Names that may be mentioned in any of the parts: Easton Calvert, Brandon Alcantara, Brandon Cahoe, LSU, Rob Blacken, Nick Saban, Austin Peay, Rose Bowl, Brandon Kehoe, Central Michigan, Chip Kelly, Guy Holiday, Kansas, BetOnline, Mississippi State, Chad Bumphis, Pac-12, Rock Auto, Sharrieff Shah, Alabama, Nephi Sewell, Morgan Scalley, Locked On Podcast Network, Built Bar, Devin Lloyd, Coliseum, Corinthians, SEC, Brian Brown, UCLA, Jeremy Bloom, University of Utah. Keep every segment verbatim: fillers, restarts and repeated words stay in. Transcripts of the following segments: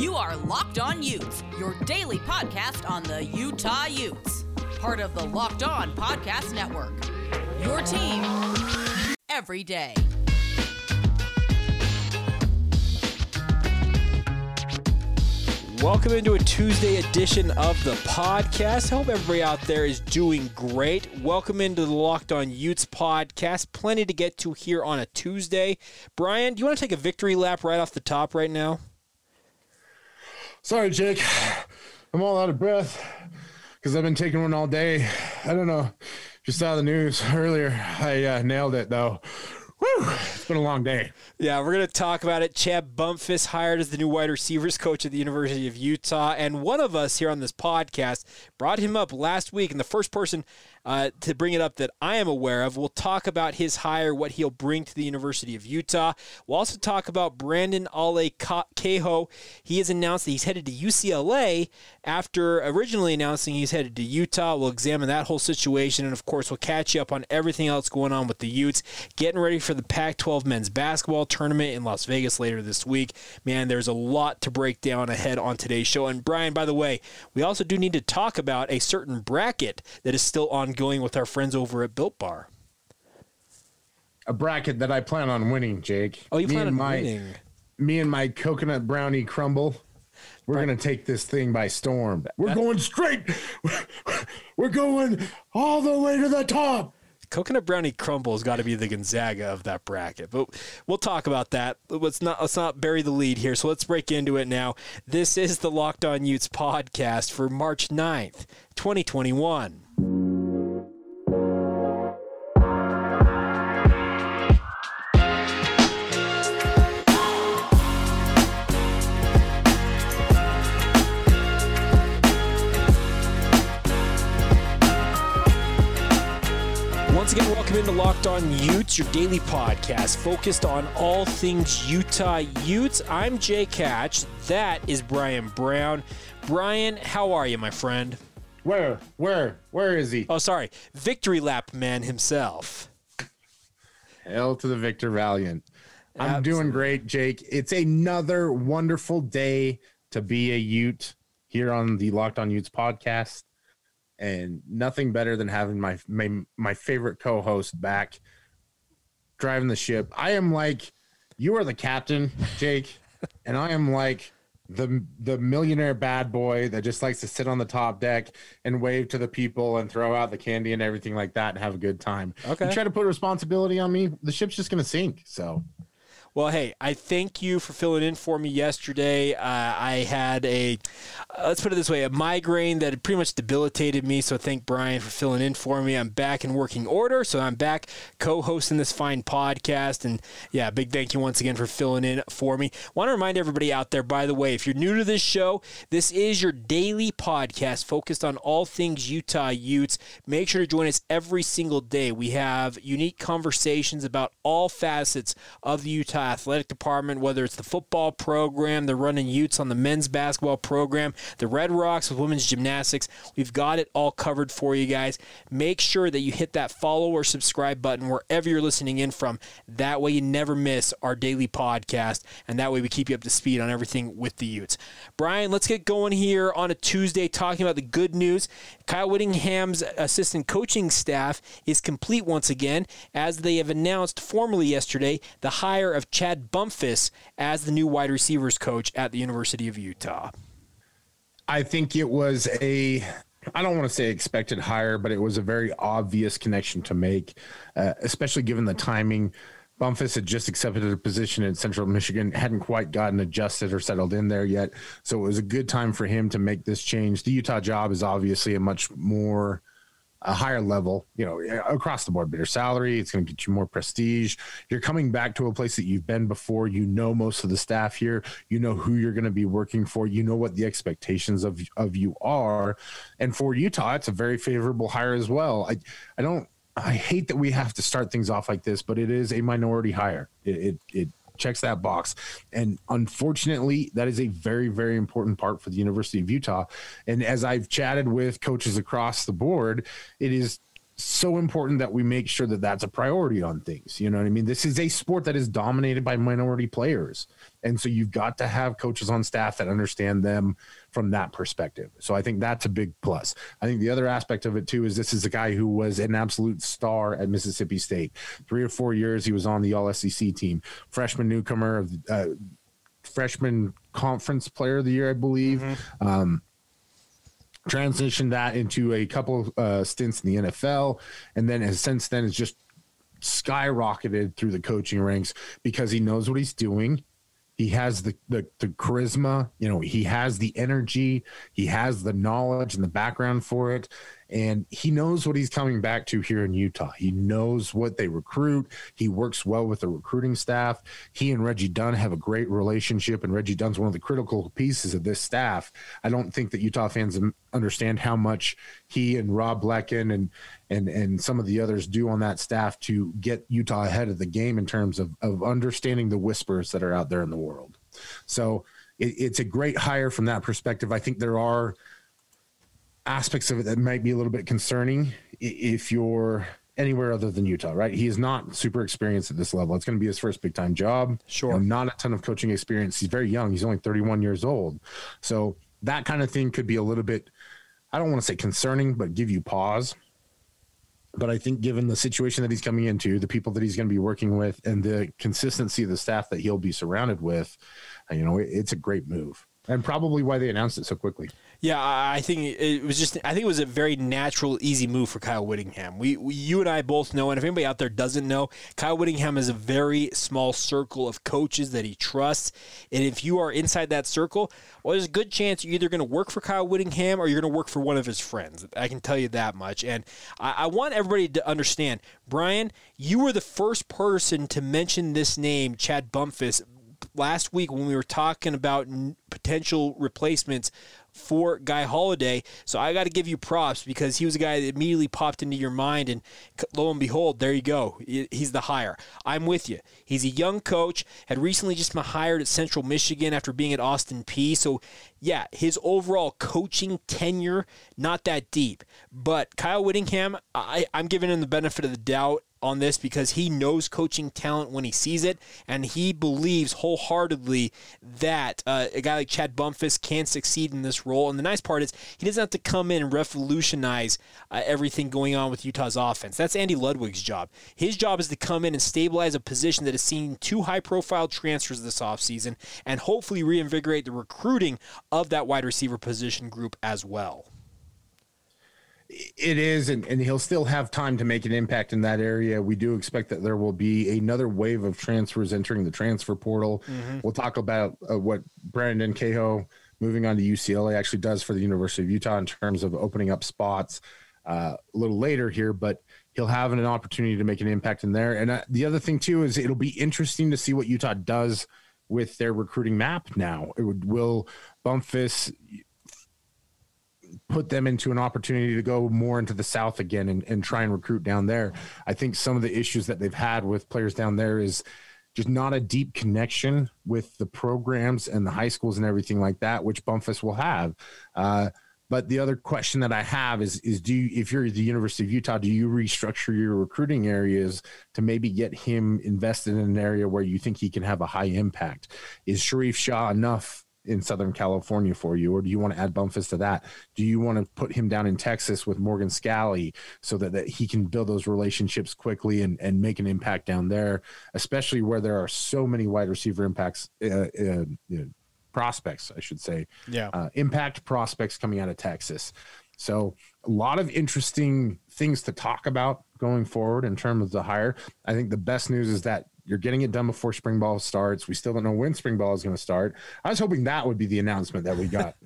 You are Locked On Utes, your daily podcast on the Utah Utes. Part of the Locked On Podcast Network, your team every day. Welcome into a Tuesday edition of the podcast. Hope everybody out there is doing great. Welcome into the Locked On Utes podcast. Plenty to get to here on a Tuesday. Brian, do you want to take a victory lap right off the top right now? Sorry, Jake. I'm all out of breath because I've been taking one all day. I don't know if you saw the news earlier. I uh, nailed it, though. Woo! It's been a long day. Yeah, we're going to talk about it. Chad Bumphis hired as the new wide receivers coach at the University of Utah, and one of us here on this podcast brought him up last week, and the first person uh, to bring it up that I am aware of. We'll talk about his hire, what he'll bring to the University of Utah. We'll also talk about Brandon Alcantara. He has announced that he's headed to U C L A after originally announcing he's headed to Utah. We'll examine that whole situation, and, of course, we'll catch you up on everything else going on with the Utes, getting ready for for the Pac twelve men's basketball tournament in Las Vegas later this week. Man, there's a lot to break down ahead on today's show. And Brian, by the way, we also do need to talk about a certain bracket that is still ongoing with our friends over at Built Bar. A bracket that I plan on winning, Jake. Oh, you me plan on my, winning. Me and my coconut brownie crumble. We're going to take this thing by storm. We're going straight. We're going all the way to the top. Coconut brownie crumble has got to be the Gonzaga of that bracket, but we'll talk about that. Let's not let's not bury the lead here, so let's break into it now. This is the Locked On Utes podcast for March ninth, twenty twenty-one. Once again, welcome into Locked On Utes, your daily podcast focused on all things Utah Utes. I'm Jake Hatch. That is Brian Brown. Brian, how are you, my friend? Where? Where? Where is he? Oh, sorry. Victory lap man himself. Hail to the Victor Valiant. I'm Absolutely. doing great, Jake. It's another wonderful day to be a Ute here on the Locked On Utes podcast. And nothing better than having my, my my favorite co-host back, driving the ship. I am like, you are the captain, Jake, and I am like the the millionaire bad boy that just likes to sit on the top deck and wave to the people and throw out the candy and everything like that and have a good time. Okay. You try to put responsibility on me, the ship's just going to sink, so... Well, hey, I thank you for filling in for me yesterday. Uh, I had a, uh, let's put it this way, a migraine that had pretty much debilitated me, so thank Brian for filling in for me. I'm back in working order, so I'm back co-hosting this fine podcast, and yeah, big thank you once again for filling in for me. Want to remind everybody out there, by the way, if you're new to this show, this is your daily podcast focused on all things Utah Utes. Make sure to join us every single day. We have unique conversations about all facets of the Utah Athletic Department, whether it's the football program, the running Utes on the men's basketball program, the Red Rocks with women's gymnastics. We've got it all covered for you guys. Make sure that you hit that follow or subscribe button wherever you're listening in from. That way you never miss our daily podcast, and that way we keep you up to speed on everything with the Utes. Brian, let's get going here on a Tuesday talking about the good news. Kyle Whittingham's assistant coaching staff is complete once again, as they have announced formally yesterday the hire of Chad Bumphis as the new wide receivers coach at the University of Utah. I think it was a, I don't want to say expected hire, but it was a very obvious connection to make, uh, especially given the timing. Bumphis had just accepted a position in Central Michigan, hadn't quite gotten adjusted or settled in there yet. So it was a good time for him to make this change. The Utah job is obviously a much more a higher level, you know, across the board, better salary. It's going to get you more prestige. You're coming back to a place that you've been before. You know, most of the staff here, you know who you're going to be working for. You know what the expectations of, of you are. And for Utah, it's a very favorable hire as well. I, I don't, I hate that we have to start things off like this, but it is a minority hire. It, it, it checks that box. And unfortunately, that is a very, very important part for the University of Utah. And as I've chatted with coaches across the board, it is so important that we make sure that that's a priority on things. You know what I mean? This is a sport that is dominated by minority players. And so you've got to have coaches on staff that understand them from that perspective. So I think that's a big plus. I think the other aspect of it too, is this is a guy who was an absolute star at Mississippi State. Three or four years, he was on the all S E C team, freshman newcomer, uh, freshman conference player of the year, I believe. Mm-hmm. Um, transitioned that into a couple uh, stints in the N F L. And then has since then has just skyrocketed through the coaching ranks because he knows what he's doing. He has the, the, the charisma, you know, he has the energy, he has the knowledge and the background for it. And he knows what he's coming back to here in Utah. He knows what they recruit. He works well with the recruiting staff. He and Reggie Dunn have a great relationship, and Reggie Dunn's one of the critical pieces of this staff. I don't think that Utah fans understand how much he and Rob Blacken and and and some of the others do on that staff to get Utah ahead of the game in terms of, of understanding the whispers that are out there in the world. So it, it's a great hire from that perspective. I think there are aspects of it that might be a little bit concerning if you're anywhere other than Utah, right? He is not super experienced at this level. It's going to be his first big time job. Sure. You know, not a ton of coaching experience. He's very young. He's only thirty-one years old. So that kind of thing could be a little bit, I don't want to say concerning, but give you pause. But I think given the situation that he's coming into, the people that he's going to be working with, and the consistency of the staff that he'll be surrounded with, you know, it's a great move. And probably why they announced it so quickly. Yeah, I think it was just, I think it was a very natural, easy move for Kyle Whittingham. We, we, you and I both know, and if anybody out there doesn't know, Kyle Whittingham is a very small circle of coaches that he trusts. And if you are inside that circle, well, there's a good chance you're either going to work for Kyle Whittingham or you're going to work for one of his friends. I can tell you that much. And I, I want everybody to understand, Brian, you were the first person to mention this name, Chad Bumphis, last week when we were talking about n- potential replacements for Guy Holiday. So I got to give you props because he was a guy that immediately popped into your mind, and lo and behold, there you go. He's the hire. I'm with you. He's a young coach, had recently just been hired at Central Michigan after being at Austin Peay. So yeah, his overall coaching tenure, not that deep. But Kyle Whittingham, I, I'm giving him the benefit of the doubt on this because he knows coaching talent when he sees it, and he believes wholeheartedly that uh, a guy like Chad Bumphis can succeed in this role. And the nice part is he doesn't have to come in and revolutionize uh, everything going on with Utah's offense. That's Andy Ludwig's job. His job is to come in and stabilize a position that has seen two high-profile transfers this offseason and hopefully reinvigorate the recruiting of that wide receiver position group as well. It is, and, and he'll still have time to make an impact in that area. We do expect that there will be another wave of transfers entering the transfer portal. Mm-hmm. We'll talk about uh, what Brandon Cahoe, moving on to U C L A, actually does for the University of Utah in terms of opening up spots uh, a little later here, but he'll have an opportunity to make an impact in there. And uh, the other thing, too, is it'll be interesting to see what Utah does with their recruiting map now. It would, will Bumphis put them into an opportunity to go more into the South again and, and try and recruit down there? I think some of the issues that they've had with players down there is just not a deep connection with the programs and the high schools and everything like that, which Bumphis will have. Uh, but the other question that I have is, is do you, if you're the University of Utah, do you restructure your recruiting areas to maybe get him invested in an area where you think he can have a high impact? Is Sharrieff Shah enough in Southern California for you, or do you want to add Bumphis to that? Do you want to put him down in Texas with Morgan Scalley so that, that he can build those relationships quickly and, and make an impact down there, especially where there are so many wide receiver impacts, uh, uh, prospects, I should say, yeah, uh, impact prospects coming out of Texas. So a lot of interesting things to talk about going forward in terms of the hire. I think the best news is that you're getting it done before spring ball starts. We still don't know when spring ball is going to start. I was hoping that would be the announcement that we got.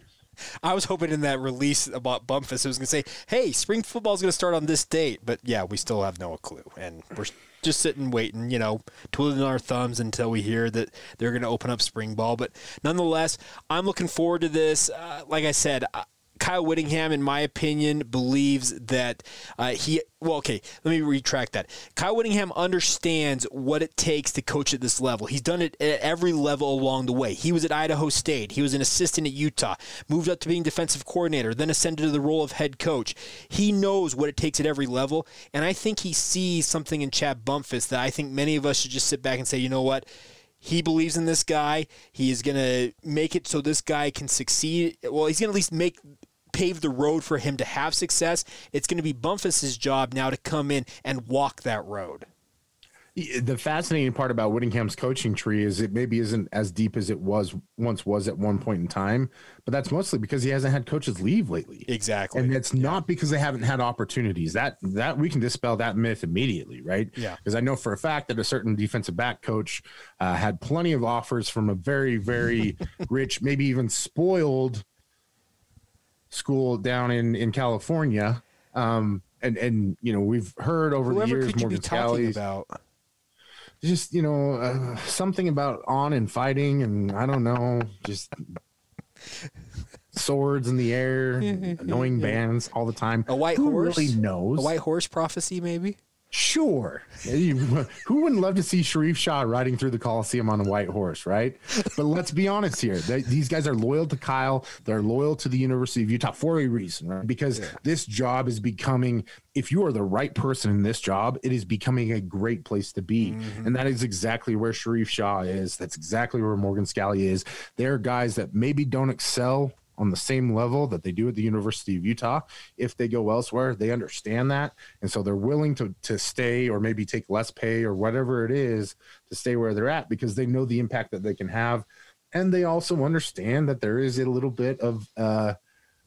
I was hoping in that release about Bumphis, it was going to say, hey, spring football is going to start on this date. But, yeah, we still have no clue. And we're just sitting waiting, you know, twiddling our thumbs until we hear that they're going to open up spring ball. But, nonetheless, I'm looking forward to this. Uh, like I said, I, Kyle Whittingham, in my opinion, believes that uh, he – well, okay, let me retract that. Kyle Whittingham understands what it takes to coach at this level. He's done it at every level along the way. He was at Idaho State. He was an assistant at Utah, moved up to being defensive coordinator, then ascended to the role of head coach. He knows what it takes at every level, and I think he sees something in Chad Bumphis that I think many of us should just sit back and say, you know what? He believes in this guy. He is going to make it so this guy can succeed. Well, he's going to at least make pave the road for him to have success. It's going to be Bumphis' job now to come in and walk that road. The fascinating part about Whittingham's coaching tree is it maybe isn't as deep as it was once was at one point in time, but that's mostly because he hasn't had coaches leave lately. Exactly. And it's yeah. not because they haven't had opportunities. That that we can dispel that myth immediately, right? Yeah. Because I know for a fact that a certain defensive back coach uh, had plenty of offers from a very, very rich, maybe even spoiled school down in, in California. Um, and, and, you know, we've heard over Whoever the years, could you Morgan be talking Scalley, about? Just, you know, uh, something about on and fighting and I don't know, just swords in the air, annoying yeah. bands all the time. A white Who horse? Really knows? A white horse prophecy, maybe? Sure. Who wouldn't love to see Sharrieff Shah riding through the Coliseum on a white horse, right? But let's be honest here. They, these guys are loyal to Kyle. They're loyal to the University of Utah for a reason, right? Because yeah. this job is becoming, if you are the right person in this job, it is becoming a great place to be. Mm-hmm. And that is exactly where Sharrieff Shah is. That's exactly where Morgan Scalley is. They're guys that maybe don't excel on the same level that they do at the University of Utah. If they go elsewhere, they understand that. And so they're willing to, to stay or maybe take less pay or whatever it is to stay where they're at because they know the impact that they can have. And they also understand that there is a little bit of uh,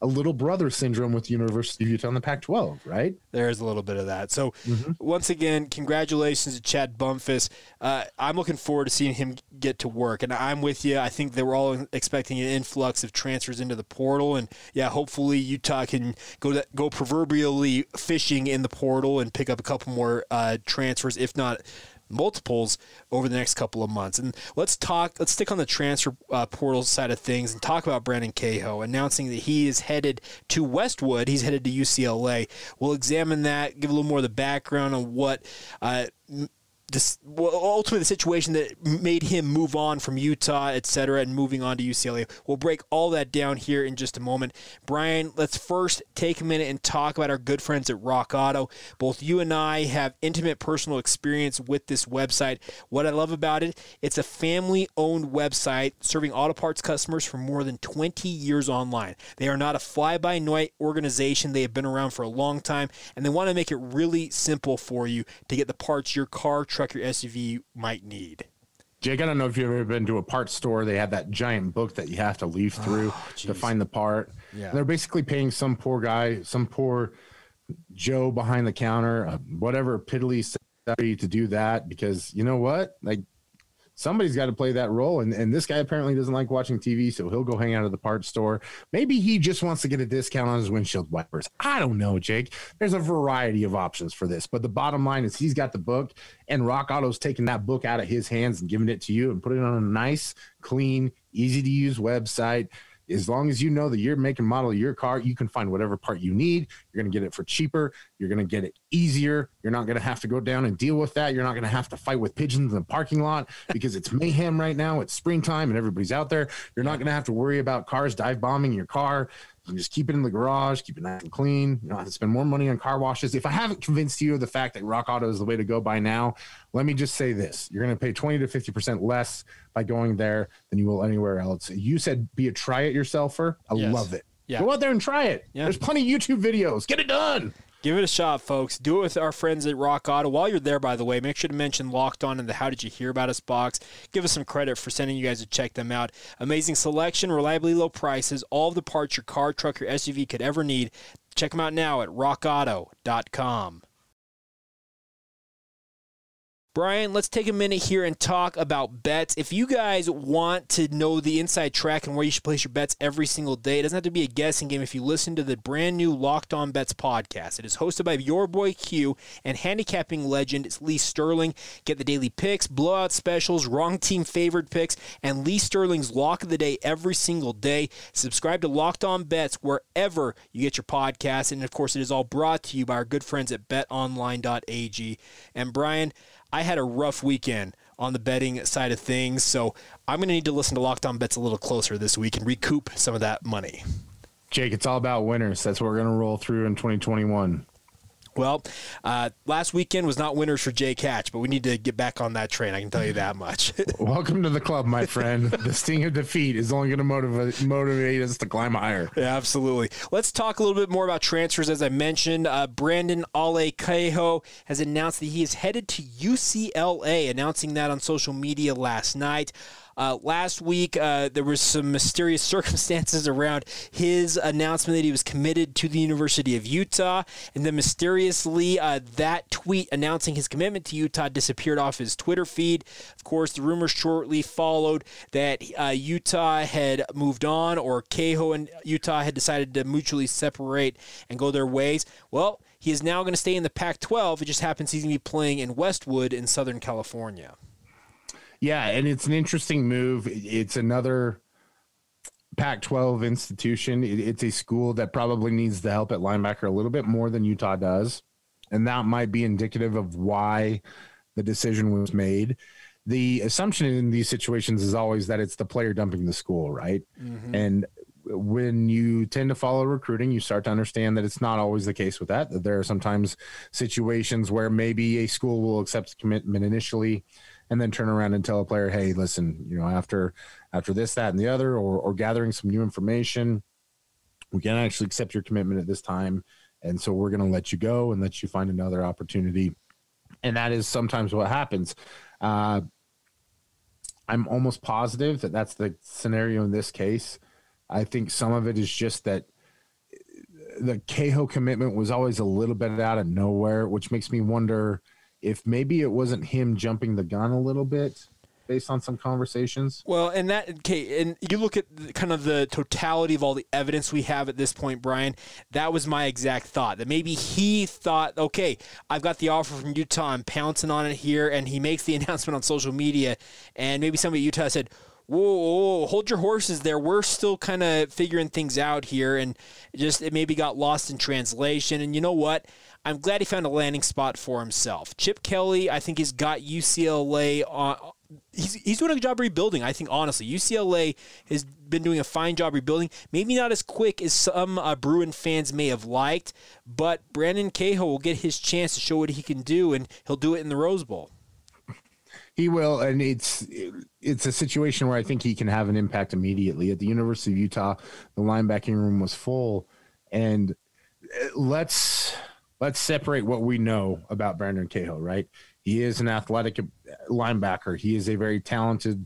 a little brother syndrome with the University of Utah and the Pac twelve, right? There is a little bit of that. So mm-hmm. once again, congratulations to Chad Bumphis. Uh, I'm looking forward to seeing him get to work, and I'm with you. I think they were all expecting an influx of transfers into the portal, and yeah, hopefully Utah can go to, go proverbially fishing in the portal and pick up a couple more uh, transfers, if not multiples over the next couple of months. And let's talk, let's stick on the transfer uh, portal side of things and talk about Brandon Cahoe announcing that he is headed to Westwood. He's headed to U C L A. We'll examine that, give a little more of the background on what, uh, this, well, ultimately the situation that made him move on from Utah, et cetera, and moving on to U C L A. We'll break all that down here in just a moment. Brian, let's first take a minute and talk about our good friends at Rock Auto. Both you and I have intimate personal experience with this website. What I love about it, it's a family-owned website serving auto parts customers for more than twenty years online. They are not a fly-by-night organization. They have been around for a long time, and they want to make it really simple for you to get the parts your car, truck, your S U V might need. Jake, I don't know if you've ever been to a parts store. They have that giant book that you have to leaf through oh, to find the part. Yeah. They're basically paying some poor guy, some poor Joe behind the counter, uh, whatever piddly salary to do that because you know what? Like somebody's got to play that role. And, and this guy apparently doesn't like watching T V, so he'll go hang out at the parts store. Maybe he just wants to get a discount on his windshield wipers. I don't know, Jake. There's a variety of options for this. But the bottom line is he's got the book, and Rock Auto's taking that book out of his hands and giving it to you and putting it on a nice, clean, easy-to-use website. As long as you know the year, make, and model of your car, you can find whatever part you need. You're going to get it for cheaper. You're going to get it easier. You're not going to have to go down and deal with that. You're not going to have to fight with pigeons in the parking lot because it's mayhem right now. It's springtime and everybody's out there. You're not going to have to worry about cars dive bombing your car. You can just keep it in the garage, keep it nice and clean. You don't have to spend more money on car washes. If I haven't convinced you of the fact that Rock Auto is the way to go by now, let me just say this. You're going to pay twenty to fifty percent less by going there than you will anywhere else. You said be a try-it-yourselfer. I yes. love it. Yeah. Go out there and try it. Yeah. There's plenty of YouTube videos. Get it done. Give it a shot, folks. Do it with our friends at Rock Auto. While you're there, by the way, make sure to mention Locked On in the How Did You Hear About Us box. Give us some credit for sending you guys to check them out. Amazing selection, reliably low prices, all of the parts your car, truck, or S U V could ever need. Check them out now at rock auto dot com. Brian, let's take a minute here and talk about bets. If you guys want to know the inside track and where you should place your bets every single day, it doesn't have to be a guessing game if you listen to the brand new Locked On Bets podcast. It is hosted by your boy Q and handicapping legend Lee Sterling. Get the daily picks, blowout specials, wrong team favored picks, and Lee Sterling's Lock of the Day every single day. Subscribe to Locked On Bets wherever you get your podcasts. And, of course, it is all brought to you by our good friends at bet online dot a g. And, Brian, I had a rough weekend on the betting side of things, so I'm going to need to listen to Locked On Bets a little closer this week and recoup some of that money. Jake, it's all about winners. That's what we're going to roll through in twenty twenty-one. Well, uh, last weekend was not winners for Jake Hatch, but we need to get back on that train. I can tell you that much. Welcome to the club, my friend. The sting of defeat is only going to motivate, motivate us to climb higher. Yeah, absolutely. Let's talk a little bit more about transfers. As I mentioned, uh, Brandon Alcantara has announced that he is headed to U C L A, announcing that on social media last night. Uh, last week, uh, there was some mysterious circumstances around his announcement that he was committed to the University of Utah, and then mysteriously, uh, that tweet announcing his commitment to Utah disappeared off his Twitter feed. Of course, the rumors shortly followed that uh, Utah had moved on, or Kehoe and Utah had decided to mutually separate and go their ways. Well, he is now going to stay in the Pac twelve. It just happens he's going to be playing in Westwood in Southern California. Yeah, and it's an interesting move. It's another Pac twelve institution. It's a school that probably needs the help at linebacker a little bit more than Utah does, and that might be indicative of why the decision was made. The assumption in these situations is always that it's the player dumping the school, right? Mm-hmm. And when you tend to follow recruiting, you start to understand that it's not always the case with that. There are sometimes situations where maybe a school will accept the commitment initially and then turn around and tell a player, hey, listen, you know, after after this, that, and the other, or, or gathering some new information, we can't actually accept your commitment at this time, and so we're going to let you go and let you find another opportunity. And that is sometimes what happens. Uh, I'm almost positive that that's the scenario in this case. I think some of it is just that the Kehoe commitment was always a little bit out of nowhere, which makes me wonder if maybe it wasn't him jumping the gun a little bit based on some conversations. Well, and that, okay, and you look at the, kind of the totality of all the evidence we have at this point, Brian, that was my exact thought, that maybe he thought, okay, I've got the offer from Utah, I'm pouncing on it here, and he makes the announcement on social media, and maybe somebody at Utah said, Whoa, whoa, whoa, hold your horses there. We're still kind of figuring things out here, and just it maybe got lost in translation. And you know what? I'm glad he found a landing spot for himself. Chip Kelly, I think, has got U C L A on. He's, he's doing a good job rebuilding, I think, honestly. U C L A has been doing a fine job rebuilding. Maybe not as quick as some uh, Bruin fans may have liked, but Brandon Kehoe will get his chance to show what he can do, and he'll do it in the Rose Bowl. He will, and it's it's a situation where I think he can have an impact immediately. At the University of Utah, the linebacking room was full, and let's let's separate what we know about Brandon Cahill, right? He is an athletic linebacker. He is a very talented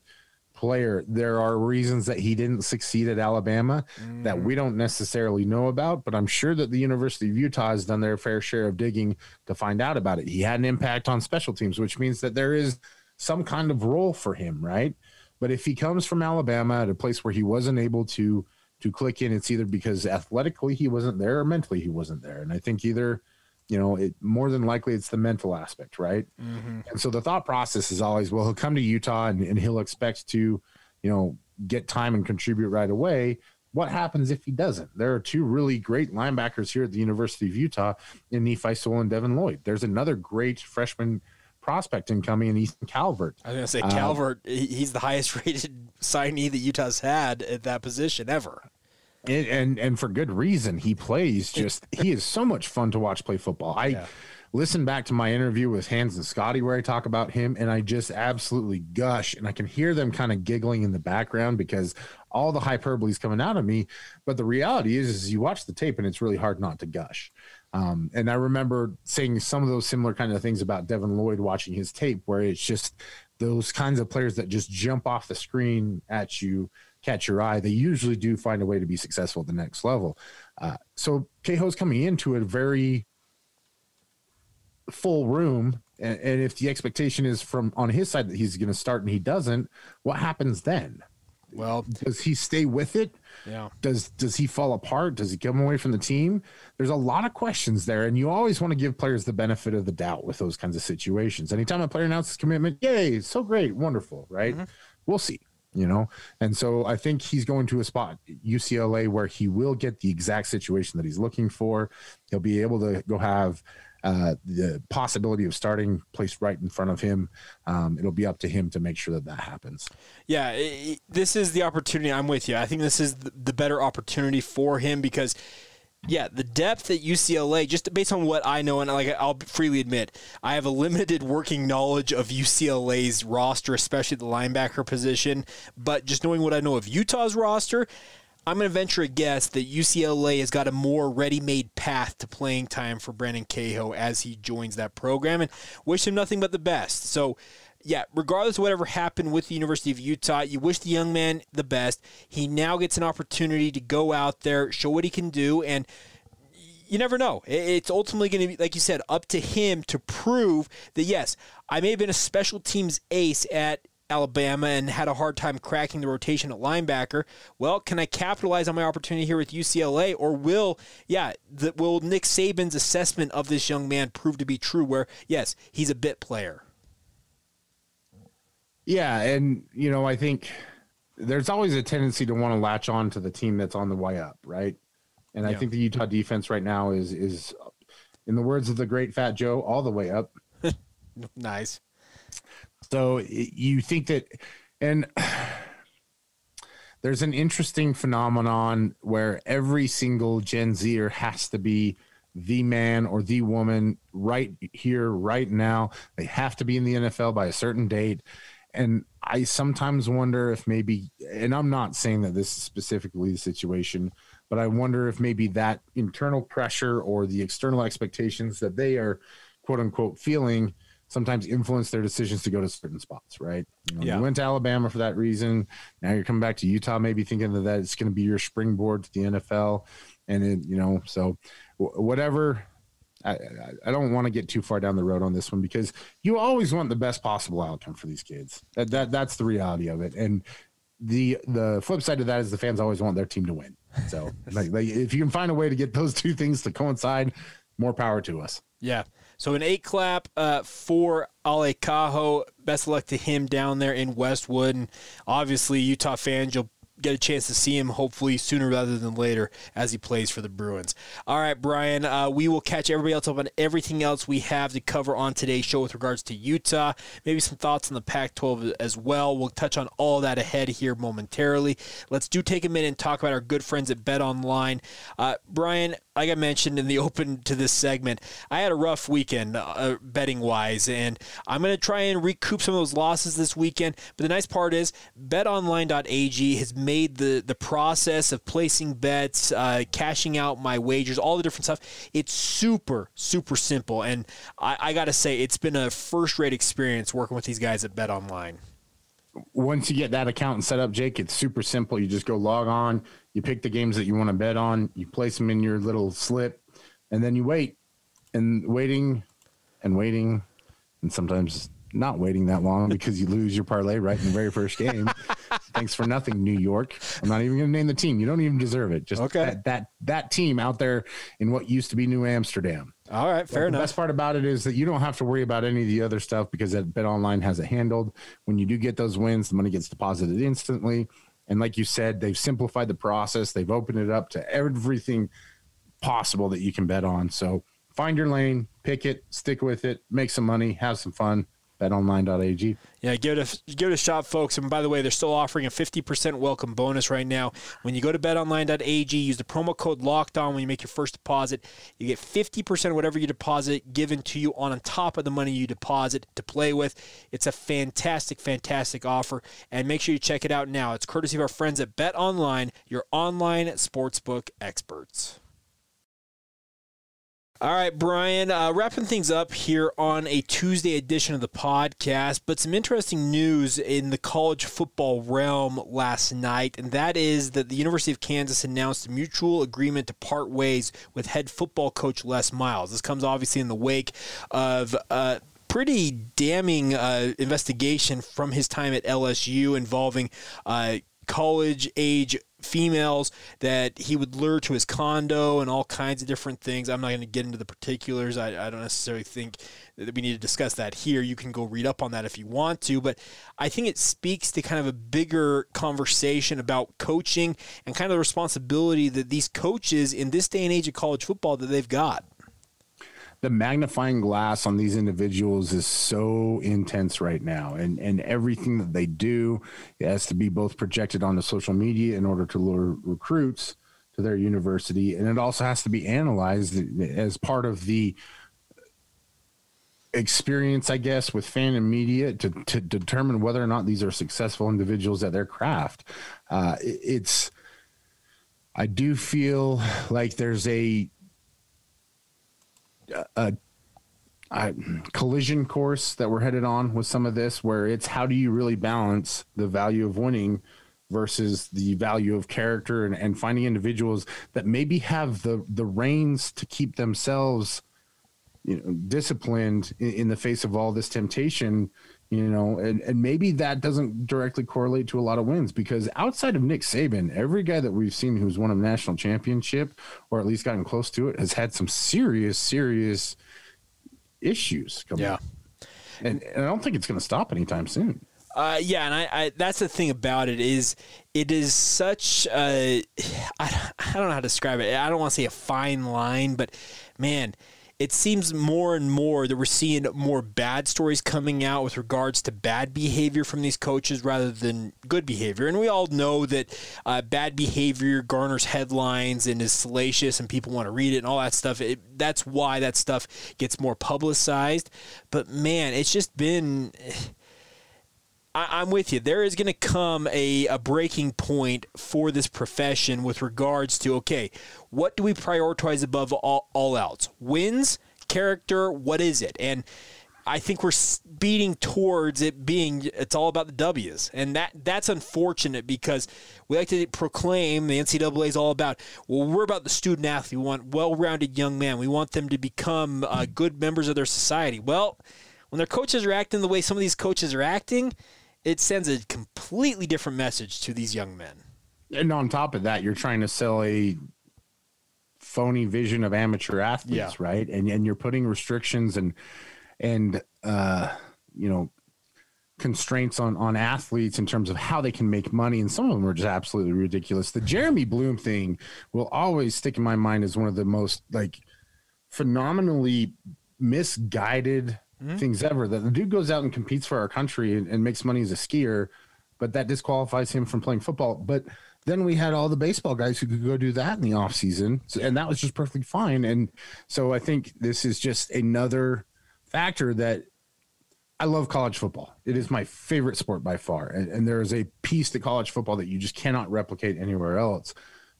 player. There are reasons that he didn't succeed at Alabama mm. that we don't necessarily know about, but I'm sure that the University of Utah has done their fair share of digging to find out about it. He had an impact on special teams, which means that there is some kind of role for him, right? But if he comes from Alabama at a place where he wasn't able to to click in, it's either because athletically he wasn't there or mentally he wasn't there. And I think either, you know, it more than likely it's the mental aspect, right? Mm-hmm. And so the thought process is always, well, he'll come to Utah and, and he'll expect to, you know, get time and contribute right away. What happens if he doesn't? There are two really great linebackers here at the University of Utah in Nephi Sewell and Devin Lloyd. There's another great freshman prospect incoming in Easton Calvert. I was going to say Calvert, uh, he's the highest rated signee that Utah's had at that position ever. And and, and for good reason. He plays just, he is so much fun to watch play football. I yeah. listened back to my interview with Hans and Scotty where I talk about him, and I just absolutely gush, and I can hear them kind of giggling in the background because all the hyperbole is coming out of me. But the reality is, is you watch the tape and it's really hard not to gush. Um, and I remember saying some of those similar kind of things about Devin Lloyd watching his tape, where it's just those kinds of players that just jump off the screen at you, catch your eye. They usually do find a way to be successful at the next level. Uh, so Kehoe's coming into a very full room And, and if the expectation is from on his side that he's going to start and he doesn't, what happens then? Well, does he stay with it? Yeah. Does does he fall apart? Does he come away from the team? There's a lot of questions there, and you always want to give players the benefit of the doubt with those kinds of situations. Anytime a player announces commitment, yay, so great, wonderful, right? Mm-hmm. We'll see, you know? And so I think he's going to a spot, U C L A, where he will get the exact situation that he's looking for. He'll be able to go have uh, the possibility of starting placed right in front of him. Um, it'll be up to him to make sure that that happens. Yeah, it, this is the opportunity. I'm with you. I think this is the better opportunity for him because, yeah, the depth at U C L A, just based on what I know, and like I'll freely admit, I have a limited working knowledge of U C L A's roster, especially the linebacker position. But just knowing what I know of Utah's roster, I'm going to venture a guess that U C L A has got a more ready-made path to playing time for Brandon Cahoe as he joins that program, and wish him nothing but the best. So, yeah, regardless of whatever happened with the University of Utah, you wish the young man the best. He now gets an opportunity to go out there, show what he can do, and you never know. It's ultimately going to be, like you said, up to him to prove that, yes, I may have been a special teams ace at Alabama and had a hard time cracking the rotation at linebacker. Well, can I capitalize on my opportunity here with U C L A, or will, yeah, the, will Nick Saban's assessment of this young man prove to be true where, yes, he's a bit player? Yeah, and, you know, I think there's always a tendency to want to latch on to the team that's on the way up, right? And yeah. I think the Utah defense right now is, is, in the words of the great Fat Joe, all the way up. Nice. So you think that, and there's an interesting phenomenon where every single Gen Zer has to be the man or the woman right here, right now. They have to be in the N F L by a certain date. And I sometimes wonder if maybe, and I'm not saying that this is specifically the situation, but I wonder if maybe that internal pressure or the external expectations that they are, quote unquote, feeling sometimes influence their decisions to go to certain spots, right? You know, yeah. You went to Alabama for that reason. Now you're coming back to Utah, maybe thinking that, that it's going to be your springboard to the N F L. And, it, you know, so whatever, I, I don't want to get too far down the road on this one because you always want the best possible outcome for these kids. That, that That's the reality of it. And the the flip side of that is the fans always want their team to win. So like, like if you can find a way to get those two things to coincide, more power to us. Yeah. So an eight clap uh, for Ale Cahoe. Best of luck to him down there in Westwood. And obviously, Utah fans, you'll get a chance to see him hopefully sooner rather than later as he plays for the Bruins. All right, Brian, uh, we will catch everybody else up on everything else we have to cover on today's show with regards to Utah. Maybe some thoughts on the Pac twelve as well. We'll touch on all that ahead here momentarily. Let's do take a minute and talk about our good friends at BetOnline. Uh, Brian, like I mentioned in the open to this segment, I had a rough weekend uh, betting-wise, and I'm going to try and recoup some of those losses this weekend. But the nice part is bet online dot a g has made the, the process of placing bets, uh, cashing out my wagers, all the different stuff. It's super, super simple, and I, I got to say it's been a first-rate experience working with these guys at BetOnline. Once you get that account set up, Jake, it's super simple. You just go log on. You pick the games that you want to bet on. You place them in your little slip, and then you wait and waiting and waiting and sometimes not waiting that long because you lose your parlay right in the very first game. Thanks for nothing, New York. I'm not even going to name the team. You don't even deserve it. Just okay. that, that that team out there in what used to be New Amsterdam. All right, fair well, enough. The best part about it is that you don't have to worry about any of the other stuff because that BetOnline has it handled. When you do get those wins, the money gets deposited instantly. And like you said, they've simplified the process. They've opened it up to everything possible that you can bet on. So find your lane, pick it, stick with it, make some money, have some fun. BetOnline.ag. Yeah, give it a, give it a shot, folks. And by the way, they're still offering a fifty percent welcome bonus right now. When you go to bet online dot a g, use the promo code LOCKEDON when you make your first deposit. You get fifty percent of whatever you deposit given to you on top of the money you deposit to play with. It's a fantastic, fantastic offer. And make sure you check it out now. It's courtesy of our friends at BetOnline, your online sportsbook experts. All right, Brian, uh, wrapping things up here on a Tuesday edition of the podcast, but some interesting news in the college football realm last night, and that is that the University of Kansas announced a mutual agreement to part ways with head football coach Les Miles. This comes obviously in the wake of uh, pretty damning uh, investigation from his time at L S U involving uh, college-age females that he would lure to his condo and all kinds of different things. I'm not going to get into the particulars. I, I don't necessarily think that we need to discuss that here. You can go read up on that if you want to, but I think it speaks to kind of a bigger conversation about coaching and kind of the responsibility that these coaches in this day and age of college football that they've got. The magnifying glass on these individuals is so intense right now, and and everything that they do, it has to be both projected onto social media in order to lure recruits to their university, and it also has to be analyzed as part of the experience, I guess, with fan and media to, to determine whether or not these are successful individuals at their craft. Uh, it's, I do feel like there's a, A, a collision course that we're headed on with some of this, where it's how do you really balance the value of winning versus the value of character, and, and finding individuals that maybe have the, the reins to keep themselves, you know, disciplined in, in the face of all this temptation, you know, and, and maybe that doesn't directly correlate to a lot of wins, because outside of Nick Saban, every guy that we've seen who's won a national championship or at least gotten close to it has had some serious, serious issues coming up. And, and I don't think it's going to stop anytime soon. Uh, yeah, and I, I that's the thing about it is it is such a, I, I don't know how to describe it. I don't want to say a fine line, but man, it seems more and more that we're seeing more bad stories coming out with regards to bad behavior from these coaches rather than good behavior. And we all know that uh, bad behavior garners headlines and is salacious and people want to read it and all that stuff. It, that's why that stuff gets more publicized. But, man, it's just been – I'm with you. There is going to come a, a breaking point for this profession with regards to, okay – what do we prioritize above all, all else? Wins, character, what is it? And I think we're speeding towards it being, it's all about the W's. And that that's unfortunate because we like to proclaim the N C double A is all about, well, we're about the student athlete. We want well-rounded young men. We want them to become uh, good members of their society. Well, when their coaches are acting the way some of these coaches are acting, it sends a completely different message to these young men. And on top of that, you're trying to sell a phony vision of amateur athletes, yeah. right? And and you're putting restrictions and and uh, you know, constraints on on athletes in terms of how they can make money, and some of them are just absolutely ridiculous. The Jeremy Bloom thing will always stick in my mind as one of the most like phenomenally misguided mm-hmm. things ever. That the dude goes out and competes for our country and, and makes money as a skier, but that disqualifies him from playing football. But then we had all the baseball guys who could go do that in the off season. So, and that was just perfectly fine. And so I think this is just another factor that I love college football. It is my favorite sport by far. And, and there is a piece to college football that you just cannot replicate anywhere else,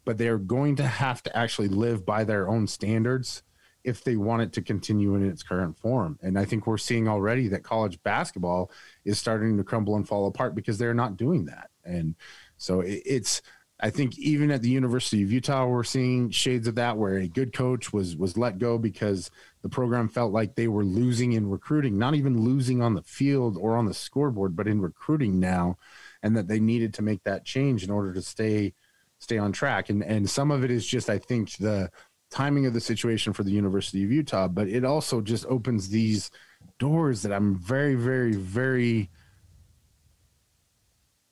but they're going to have to actually live by their own standards if they want it to continue in its current form. And I think we're seeing already that college basketball is starting to crumble and fall apart because they're not doing that. And so it's, I think even at the University of Utah, we're seeing shades of that, where a good coach was was let go because the program felt like they were losing in recruiting, not even losing on the field or on the scoreboard, but in recruiting now, and that they needed to make that change in order to stay stay on track. And and some of it is just, I think, the timing of the situation for the University of Utah, but it also just opens these doors that I'm very, very, very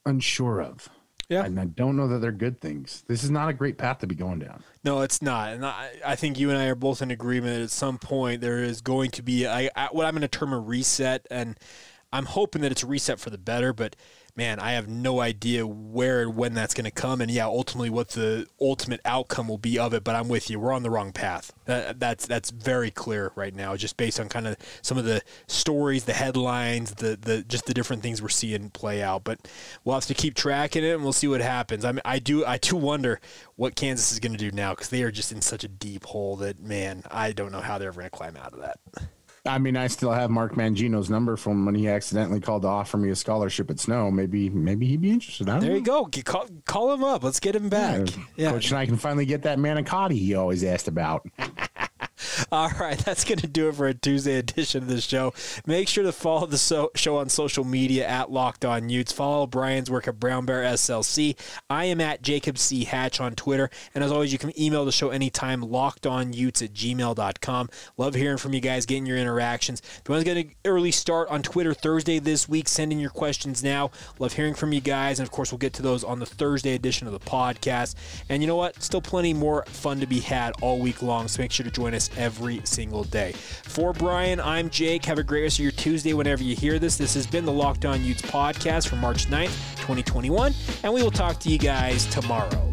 unsure of. Yeah. And I don't know that they're good things. This is not a great path to be going down. No, it's not. And I, I think you and I are both in agreement that at some point there is going to be a, a, what I'm going to term a reset. And I'm hoping that it's a reset for the better. But, man, I have no idea where and when that's going to come. And, yeah, ultimately what the ultimate outcome will be of it. But I'm with you. We're on the wrong path. That, that's that's very clear right now, just based on kind of some of the stories, the headlines, the the just the different things we're seeing play out. But we'll have to keep tracking it, and we'll see what happens. I mean, I do I do wonder what Kansas is going to do now, because they are just in such a deep hole that, man, I don't know how they're ever going to climb out of that. I mean, I still have Mark Mangino's number from when he accidentally called to offer me a scholarship at Snow. Maybe, maybe he'd be interested. I don't there know. You go. Get, call, call him up. Let's get him back. Yeah, yeah. Coach and I can finally get that manicotti he always asked about. All right, that's going to do it for a Tuesday edition of the show. Make sure to follow the so- show on social media at Locked On Utes. Follow Brian's work at Brown Bear S L C. I am at Jacob C. Hatch on Twitter. And as always, you can email the show anytime, lockedonutes at gmail dot com. Love hearing from you guys, getting your interactions. If you want to get an early start on Twitter Thursday this week, send in your questions now. Love hearing from you guys. And, of course, we'll get to those on the Thursday edition of the podcast. And you know what? Still plenty more fun to be had all week long, so make sure to join us every single day. For Brian, I'm Jake. Have a great rest of your Tuesday whenever you hear this. This has been the Locked On Utes podcast for March ninth, twenty twenty-one, and we will talk to you guys tomorrow.